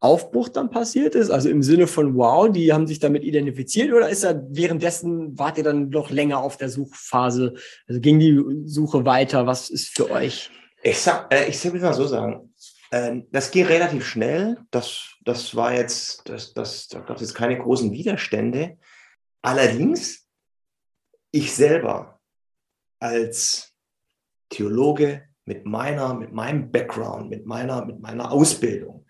Aufbruch dann passiert ist? Also im Sinne von, wow, die haben sich damit identifiziert, oder ist da währenddessen, wart ihr dann noch länger auf der Suchphase? Also ging die Suche weiter? Was ist für euch? Ich sag, äh, ich will mal so sagen, äh, das ging relativ schnell. Das, das war jetzt, das, das, da gab es jetzt keine großen Widerstände. Allerdings, ich selber als Theologe mit meiner, mit meinem Background, mit meiner, mit meiner Ausbildung,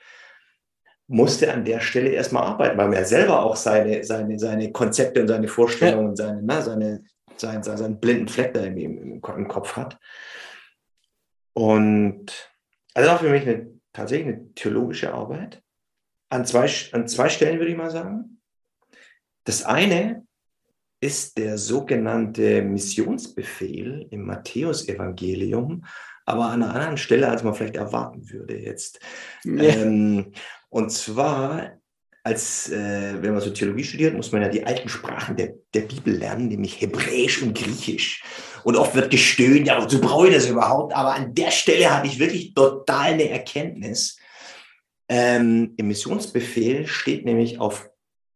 musste an der Stelle erstmal arbeiten, weil man ja selber auch seine, seine, seine Konzepte und seine Vorstellungen, ja. seine, ne, seine, seinen, seinen, seinen blinden Fleck da im, im, im Kopf hat. Und also war für mich eine, tatsächlich eine theologische Arbeit. An zwei, an zwei Stellen würde ich mal sagen. Das eine ist der sogenannte Missionsbefehl im Matthäusevangelium, aber an einer anderen Stelle, als man vielleicht erwarten würde jetzt. Ja. Ähm, und zwar, als äh, wenn man so Theologie studiert, muss man ja die alten Sprachen der, der Bibel lernen, nämlich Hebräisch und Griechisch. Und oft wird gestöhnt, ja, wozu brauche ich das überhaupt? Aber an der Stelle hatte ich wirklich total eine Erkenntnis. Ähm, im Missionsbefehl steht nämlich auf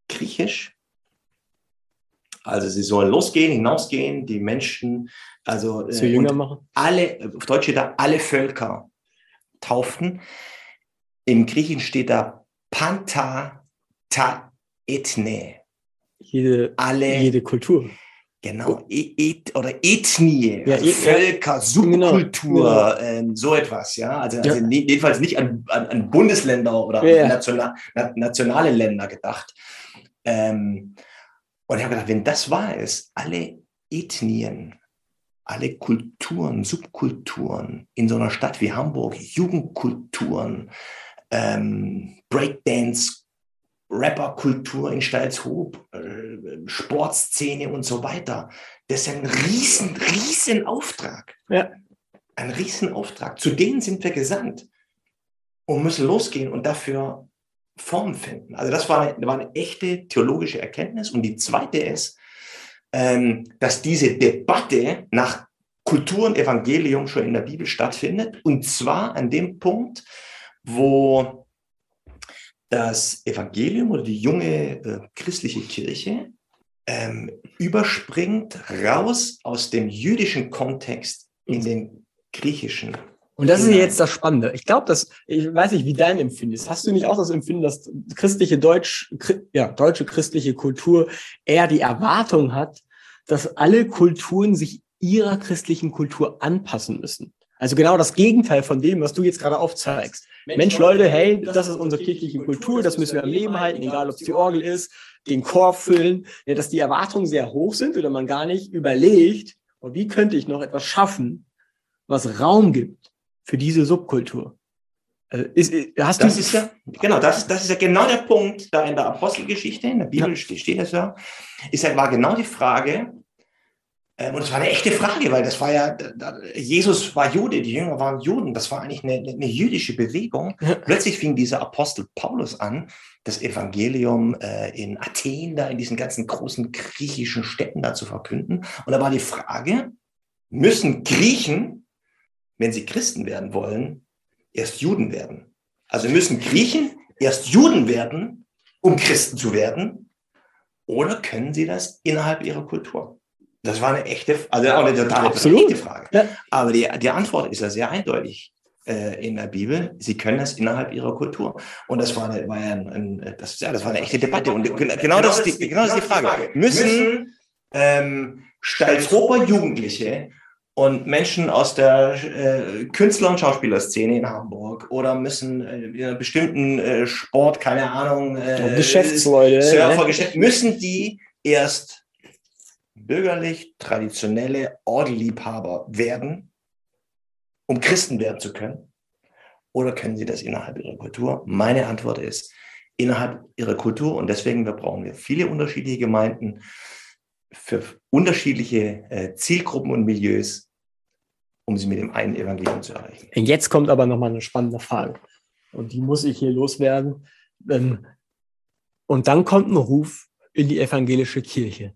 Griechisch Also sie sollen losgehen, hinausgehen, die Menschen, also zu äh, jünger machen. Alle, auf Deutsch steht da, alle Völker tauften. Im Griechischen steht da Panta ta ethne. Jede, alle, jede Kultur. Genau, e- et, oder Ethnie, ja, also et- Völker, Subkultur, genau, genau. Ähm, so etwas. Ja, Also, ja. also jedenfalls nicht an, an, an Bundesländer oder ja, an national, na, nationale Länder gedacht. Ähm, und ich habe gedacht, wenn das wahr ist, alle Ethnien, alle Kulturen, Subkulturen in so einer Stadt wie Hamburg, Jugendkulturen, ähm, Breakdance, Rapperkultur in Steilshoop, Sportszene und so weiter. Das ist ein riesen, riesen Auftrag. Ja. Ein riesen Auftrag. Zu denen sind wir gesandt und müssen losgehen und dafür Formen finden. Also das war eine, war eine echte theologische Erkenntnis. Und die zweite ist, ähm, dass diese Debatte nach Kultur und Evangelium schon in der Bibel stattfindet. Und zwar an dem Punkt, wo das Evangelium oder die junge äh, christliche Kirche ähm, überspringt raus aus dem jüdischen Kontext in den griechischen. Und das ist jetzt das Spannende. Ich glaube, dass, ich weiß nicht, wie dein Empfinden ist. Hast du nicht auch das Empfinden, dass christliche Deutsch, ja, deutsche christliche Kultur eher die Erwartung hat, dass alle Kulturen sich ihrer christlichen Kultur anpassen müssen? Also genau das Gegenteil von dem, was du jetzt gerade aufzeigst. Mensch, Mensch, Leute, hey, das ist unsere kirchliche Kultur, das müssen wir am Leben halten, egal ob es die Orgel ist, den Chor füllen, ja, dass die Erwartungen sehr hoch sind oder man gar nicht überlegt, oh, wie könnte ich noch etwas schaffen, was Raum gibt für diese Subkultur. Also ist, hast das du ist ja, genau, das, das ist ja genau der Punkt, da in der Apostelgeschichte, in der Bibel ja. steht das ja, ist ja, war genau die Frage, und das war eine echte Frage, weil das war ja, Jesus war Jude, die Jünger waren Juden, das war eigentlich eine, eine jüdische Bewegung. Plötzlich fing dieser Apostel Paulus an, das Evangelium in Athen, da in diesen ganzen großen griechischen Städten da zu verkünden. Und da war die Frage, müssen Griechen, wenn sie Christen werden wollen, erst Juden werden? Also müssen Griechen erst Juden werden, um Christen zu werden? Oder können sie das innerhalb ihrer Kultur? Das war eine echte, also auch eine totale echte Frage. Ja. Aber die, die Antwort ist ja sehr eindeutig äh, in der Bibel. Sie können das innerhalb ihrer Kultur. Und das war eine, war ja ein, ein, das, ja, das war eine echte Debatte. Und genau, genau das ist die, genau das ist die Frage. Müssen ähm, Steilshoper Jugendliche und Menschen aus der äh, Künstler- und Schauspielerszene in Hamburg oder müssen äh, in einem bestimmten äh, Sport, keine Ahnung, äh, Geschäftsleute, Surfer, Geschäft, müssen die erst bürgerlich traditionelle Orgelliebhaber werden, um Christen werden zu können? Oder können sie das innerhalb ihrer Kultur? Meine Antwort ist, innerhalb ihrer Kultur. Und deswegen wir brauchen wir viele unterschiedliche Gemeinden für unterschiedliche äh, Zielgruppen und Milieus, um sie mit dem einen Evangelium zu erreichen. Jetzt kommt aber nochmal eine spannende Frage. Und die muss ich hier loswerden. Ähm, und dann kommt ein Ruf in die evangelische Kirche.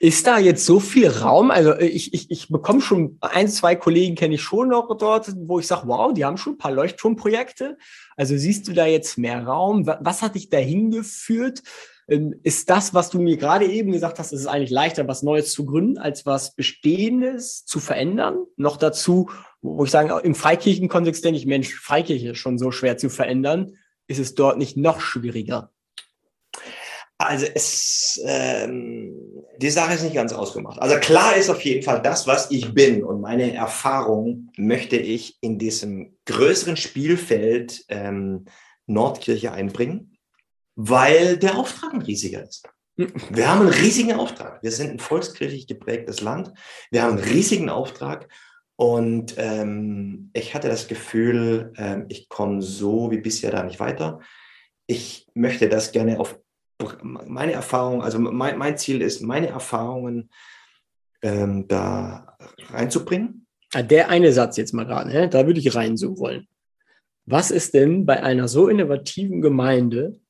Ist da jetzt so viel Raum? Also ich, ich, ich bekomme schon ein, zwei Kollegen kenne ich schon noch dort, wo ich sage, wow, die haben schon ein paar Leuchtturmprojekte. Also siehst du da jetzt mehr Raum? Was hat dich dahin geführt? Ist das, was du mir gerade eben gesagt hast, ist es eigentlich leichter, was Neues zu gründen, als was Bestehendes zu verändern? Noch dazu, wo ich sage, im Freikirchenkontext denke ich, Mensch, Freikirche ist schon so schwer zu verändern. Ist es dort nicht noch schwieriger? Also es, ähm, die Sache ist nicht ganz ausgemacht. Also klar ist auf jeden Fall das, was ich bin und meine Erfahrung möchte ich in diesem größeren Spielfeld ähm, Nordkirche einbringen, weil der Auftrag ein riesiger ist. Wir haben einen riesigen Auftrag. Wir sind ein volkskirchlich geprägtes Land. Wir haben einen riesigen Auftrag und ähm, ich hatte das Gefühl, ähm, ich komme so wie bisher da nicht weiter. Ich möchte das gerne auf meine Erfahrung, also mein, mein Ziel ist, meine Erfahrungen ähm, da reinzubringen. Der eine Satz jetzt mal gerade, ne? Da würde ich rein so wollen. Was ist denn bei einer so innovativen Gemeinde,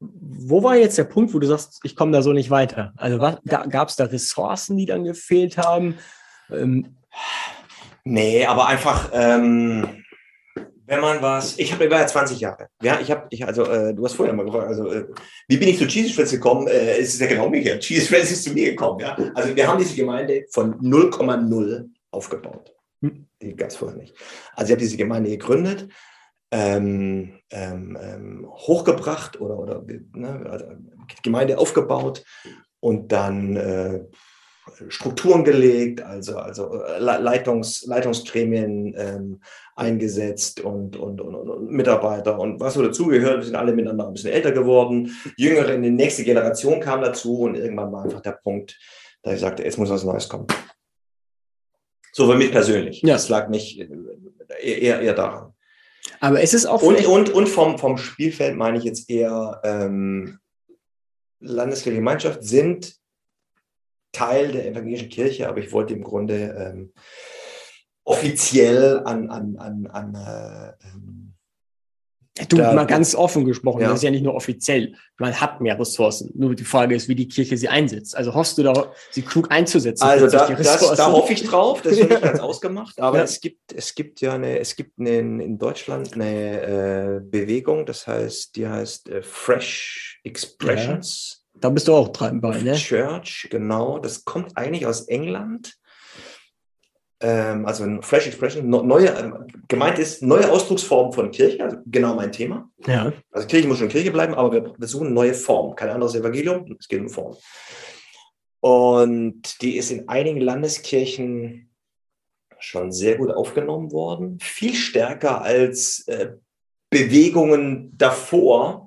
wo war jetzt der Punkt, wo du sagst, ich komme da so nicht weiter? Also gab es da Ressourcen, die dann gefehlt haben? Ähm, nee, aber einfach ähm, Wenn man was, ich habe über ja zwanzig Jahre, ja, ich habe, ich, also äh, du hast vorher mal gefragt, also äh, wie bin ich zu Jesus Friends gekommen? Äh, es ist ja genau umgekehrt. Jesus Friends ist zu mir gekommen, ja. Also wir haben diese Gemeinde von null Komma null aufgebaut. Hm. Die gab es vorher nicht. Also ich habe diese Gemeinde gegründet, ähm, ähm, hochgebracht oder, oder ne, also Gemeinde aufgebaut und dann äh, Strukturen gelegt, also, also Leitungs, Leitungsgremien ähm, eingesetzt und, und, und, und Mitarbeiter und was so dazugehört. Wir sind alle miteinander ein bisschen älter geworden. Jüngere in die nächste Generation kam dazu und irgendwann war einfach der Punkt, da ich sagte, jetzt muss was Neues kommen. So für mich persönlich. Ja. Das lag nicht eher, eher daran. Aber es ist auch... Und, und, und vom, vom Spielfeld meine ich jetzt eher ähm, Landeskirche Gemeinschaft sind Teil der evangelischen Kirche, aber ich wollte im Grunde ähm, offiziell an... an, an, an äh, ähm, du, da, mal ganz offen gesprochen, ja. Das ist ja nicht nur offiziell, man hat mehr Ressourcen, nur die Frage ist, wie die Kirche sie einsetzt. Also hoffst du da, sie klug einzusetzen? Also da, das, da hoffe ich drauf, das ist noch nicht ganz ausgemacht, aber ja. es, gibt, es gibt ja eine, es gibt eine, in Deutschland eine äh, Bewegung, das heißt, die heißt äh, Fresh Expressions. Ja. Da bist du auch dran bei, ne? Church, genau. Das kommt eigentlich aus England. Ähm, also ein Fresh Expression, neue, gemeint ist neue Ausdrucksformen von Kirche, also genau mein Thema. Ja. Also Kirche muss schon Kirche bleiben, aber wir, wir suchen neue Formen. Kein anderes Evangelium, es geht um Formen. Und die ist in einigen Landeskirchen schon sehr gut aufgenommen worden. Viel stärker als äh, Bewegungen davor,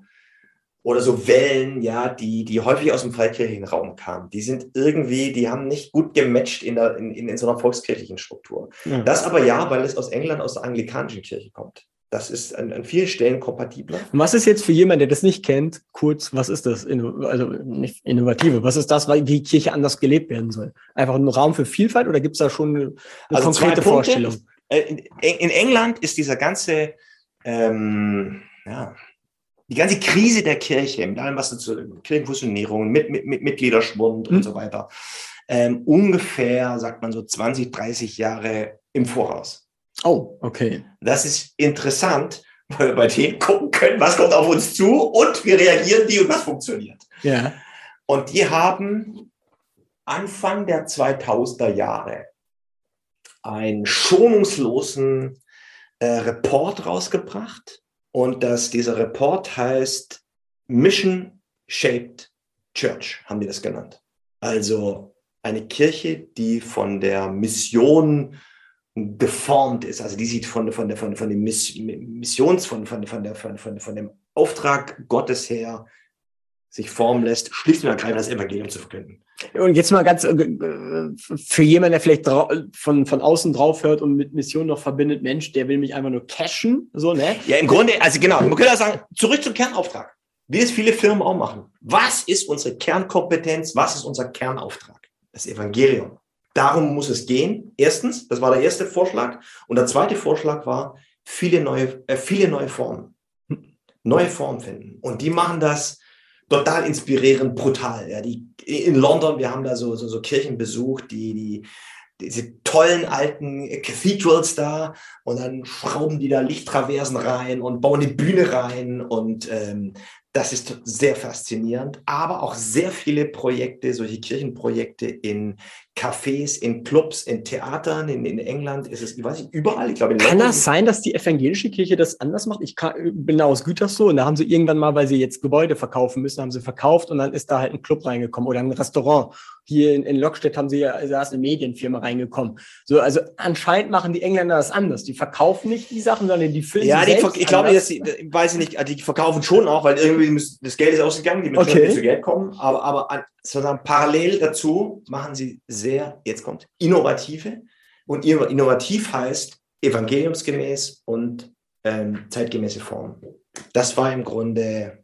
oder so Wellen, ja, die, die häufig aus dem freikirchlichen Raum kamen. Die sind irgendwie, die haben nicht gut gematcht in, der, in, in, in so einer volkskirchlichen Struktur. Ja. Das aber ja, weil es aus England, aus der anglikanischen Kirche kommt. Das ist an, an vielen Stellen kompatibler. Und was ist jetzt für jemanden, der das nicht kennt, kurz, was ist das? Inno, also nicht innovative, was ist das, wie Kirche anders gelebt werden soll? Einfach ein Raum für Vielfalt oder gibt es da schon eine also konkrete Vorstellung? In, in England ist dieser ganze, ähm, ja, die ganze Krise der Kirche, mit allem, was dazu, Kirchenfusionierungen, mit, mit, mit Mitgliederschwund und mhm. so weiter, ähm, ungefähr, sagt man so, zwanzig, dreißig Jahre im Voraus. Oh, okay. Das ist interessant, weil wir bei denen gucken können, was kommt auf uns zu und wie reagieren die und was funktioniert. Ja. Und die haben Anfang der zweitausender Jahre einen schonungslosen äh, Report rausgebracht. Und dass dieser Report heißt Mission Shaped Church, haben die das genannt. Also eine Kirche, die von der Mission geformt ist. Also die sieht von, von, der, von, von dem Missions, von, von, von, der, von, von, von dem Auftrag Gottes her sich formen lässt, schlicht und ergreifend das Evangelium zu verkünden. Und jetzt mal ganz für jemanden, der vielleicht von, von außen drauf hört und mit Mission noch verbindet, Mensch, der will mich einfach nur cashen, so, ne? Ja, im Grunde, also genau, man könnte auch sagen, zurück zum Kernauftrag, wie es viele Firmen auch machen. Was ist unsere Kernkompetenz, was ist unser Kernauftrag? Das Evangelium. Darum muss es gehen, erstens, das war der erste Vorschlag, und der zweite Vorschlag war, viele neue, äh, viele neue Formen, neue Formen finden. Und die machen das total inspirierend, brutal. Ja, die, in London, wir haben da so, so, so Kirchen besucht, die, die, diese tollen alten Cathedrals da und dann schrauben die da Lichttraversen rein und bauen die Bühne rein und ähm, das ist sehr faszinierend. Aber auch sehr viele Projekte, solche Kirchenprojekte in Cafés, in Clubs, in Theatern, in, in England ist es, ich weiß nicht, überall. Ich glaube, in kann London das sein, dass die evangelische Kirche das anders macht? Ich kann, bin da aus Gütersloh und da haben sie irgendwann mal, weil sie jetzt Gebäude verkaufen müssen, haben sie verkauft und dann ist da halt ein Club reingekommen oder ein Restaurant. Hier in, in Lockstedt haben sie, also da ist eine Medienfirma reingekommen. So, also anscheinend machen die Engländer das anders. Die verkaufen nicht die Sachen, sondern die füllen ja, sie selbst. Ja, ich glaube, dass die, weiß ich nicht, die verkaufen schon auch, weil irgendwie das Geld ist ausgegangen, die müssen okay. nicht zu Geld kommen, aber, aber an, sozusagen parallel dazu machen sie sehr, jetzt kommt, innovative und innovativ heißt evangeliumsgemäß und ähm, zeitgemäße Formen. Das war im Grunde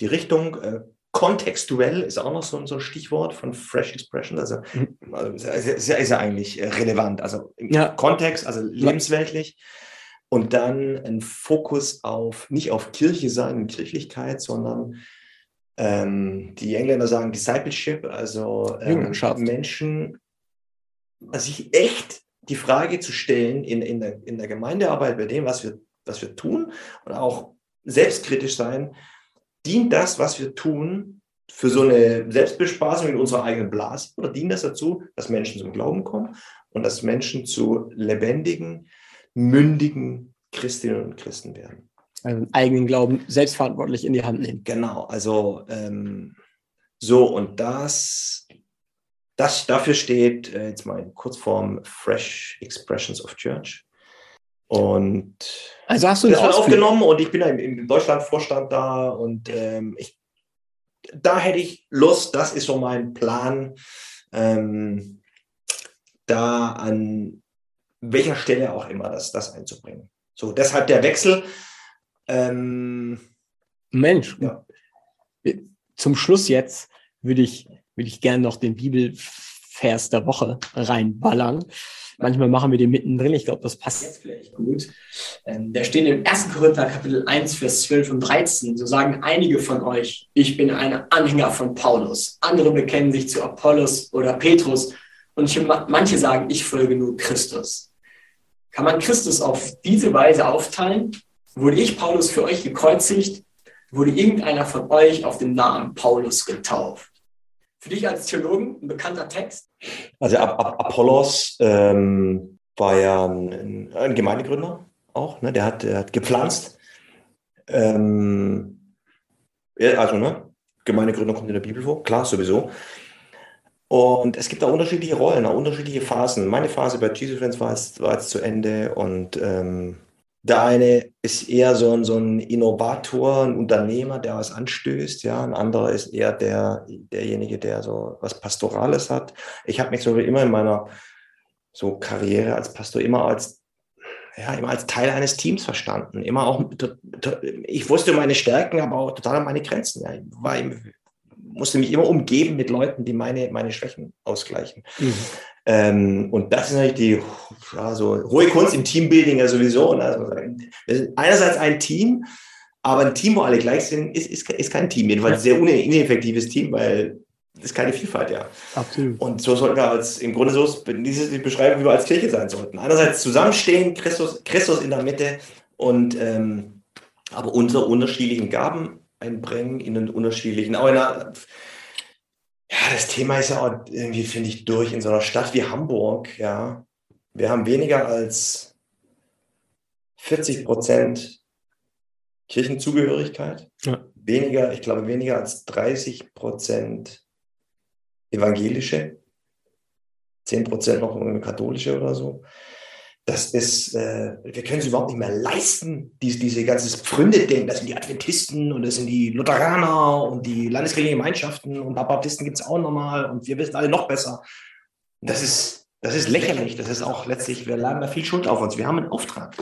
die Richtung. Äh, kontextuell ist auch noch so, so ein Stichwort von Fresh Expression, also, also ist, ja, ist ja eigentlich relevant, also im ja. Kontext, also lebensweltlich. Und dann ein Fokus auf, nicht auf Kirche sein und Kirchlichkeit, sondern ähm, die Engländer sagen Discipleship, also ähm, Menschen, also sich echt die Frage zu stellen in, in, der, in der Gemeindearbeit, bei dem, was wir, was wir tun und auch selbstkritisch sein, dient das, was wir tun, für so eine Selbstbespaßung in unserer eigenen Blase oder dient das dazu, dass Menschen zum Glauben kommen und dass Menschen zu lebendigen, mündigen Christinnen und Christen werden? Also den eigenen Glauben selbstverantwortlich in die Hand nehmen. Genau, also ähm, so und das, das dafür steht äh, jetzt mal in Kurzform Fresh Expressions of Church. Und also hast du das alles aufgenommen und ich bin da im, im Deutschlandvorstand da und ähm, ich, da hätte ich Lust, das ist so mein Plan, ähm, da an welcher Stelle auch immer das, das einzubringen. So, deshalb der Wechsel. Ähm, Mensch, ja. Zum Schluss jetzt würde ich, würde ich gerne noch den Bibelvers der Woche reinballern. Manchmal machen wir den mittendrin. Ich glaube, das passt jetzt vielleicht gut. Ähm, der steht im ersten Korinther Kapitel eins, Vers zwölf und dreizehn. So sagen einige von euch, ich bin ein Anhänger von Paulus. Andere bekennen sich zu Apollos oder Petrus. Und manche sagen, ich folge nur Christus. Kann man Christus auf diese Weise aufteilen? Wurde ich, Paulus, für euch gekreuzigt? Wurde irgendeiner von euch auf den Namen Paulus getauft? Für dich als Theologen ein bekannter Text? Also Ap- Ap- Apollos ähm, war ja ein, ein Gemeindegründer auch, ne? Der hat, der hat gepflanzt. Ähm, also ne? Gemeindegründer kommt in der Bibel vor, klar, sowieso. Und es gibt da unterschiedliche Rollen, auch unterschiedliche Phasen. Meine Phase bei Jesus Friends war jetzt, war jetzt zu Ende und ähm, der eine ist eher so ein, so ein Innovator, ein Unternehmer, der was anstößt. Ja, ein anderer ist eher der, derjenige, der so was Pastorales hat. Ich habe mich so immer in meiner so Karriere als Pastor immer als, ja, immer als Teil eines Teams verstanden. Immer auch, ich wusste meine Stärken, aber auch total meine Grenzen. Ja, ich war, musste mich immer umgeben mit Leuten, die meine, meine Schwächen ausgleichen. Mhm. Ähm, und das ist natürlich die ja, so hohe Kunst im Teambuilding ja sowieso. Ne? Also, wir sind einerseits ein Team, aber ein Team, wo alle gleich sind, ist, ist, ist kein Team. Jedenfalls ja. Ein sehr ineffektives Team, weil es keine Vielfalt, ja. Absolut. Und so sollten wir als, im Grunde so dieses beschreiben, wie wir als Kirche sein sollten. Einerseits zusammenstehen, Christus, Christus in der Mitte, und ähm, aber unsere unterschiedlichen Gaben einbringen in den unterschiedlichen, auch in einer, ja, das Thema ist ja auch irgendwie, finde ich, durch in so einer Stadt wie Hamburg, ja. Wir haben weniger als vierzig Prozent Kirchenzugehörigkeit, ja. Weniger, ich glaube, weniger als dreißig Prozent evangelische, zehn Prozent noch katholische oder so. Das ist, äh, wir können es überhaupt nicht mehr leisten, diese, diese ganze Pfründe-Ding. Das sind die Adventisten und das sind die Lutheraner und die landeskirchlichen Gemeinschaften und Baptisten gibt es auch nochmal und wir wissen alle noch besser. Das ist, das ist lächerlich. Das ist auch letztlich, wir laden da viel Schuld auf uns. Wir haben einen Auftrag.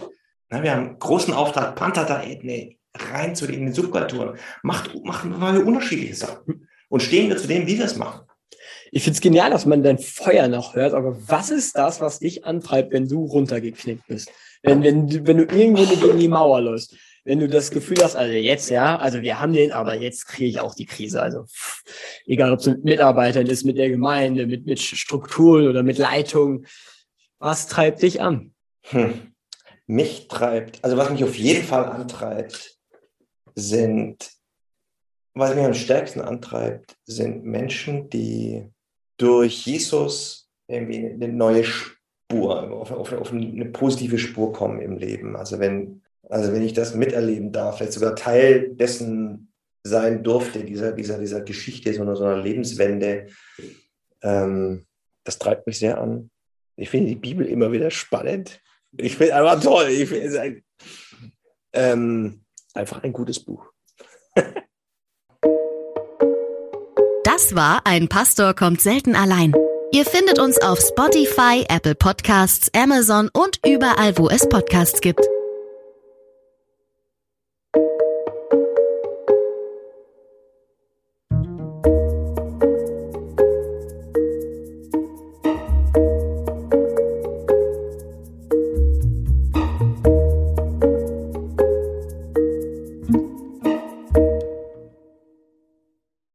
Ne? Wir haben einen großen Auftrag, Pantata-Ethne, rein zu den Subkulturen. Macht, machen wir unterschiedliche Sachen und stehen wir zu dem, wie wir es machen. Ich finde es genial, dass man dein Feuer noch hört, aber was ist das, was dich antreibt, wenn du runtergeknickt bist? Wenn, wenn, wenn du irgendwo gegen die Mauer läufst, wenn du das Gefühl hast, also jetzt, ja, also wir haben den, aber jetzt kriege ich auch die Krise. Also pff, egal, ob es mit Mitarbeitern ist, mit der Gemeinde, mit, mit Strukturen oder mit Leitung. Was treibt dich an? Hm. Mich treibt, also was mich auf jeden Fall antreibt, sind, was mich am stärksten antreibt, sind Menschen, die durch Jesus irgendwie eine neue Spur, auf, auf, auf eine positive Spur kommen im Leben. Also wenn, also wenn ich das miterleben darf, vielleicht sogar Teil dessen sein durfte, dieser, dieser, dieser Geschichte, so einer, so einer Lebenswende, ähm, das treibt mich sehr an. Ich finde die Bibel immer wieder spannend. Ich finde einfach toll. Ich find es ein, ähm, einfach ein gutes Buch. Das war Ein Pastor kommt selten allein. Ihr findet uns auf Spotify, Apple Podcasts, Amazon und überall, wo es Podcasts gibt.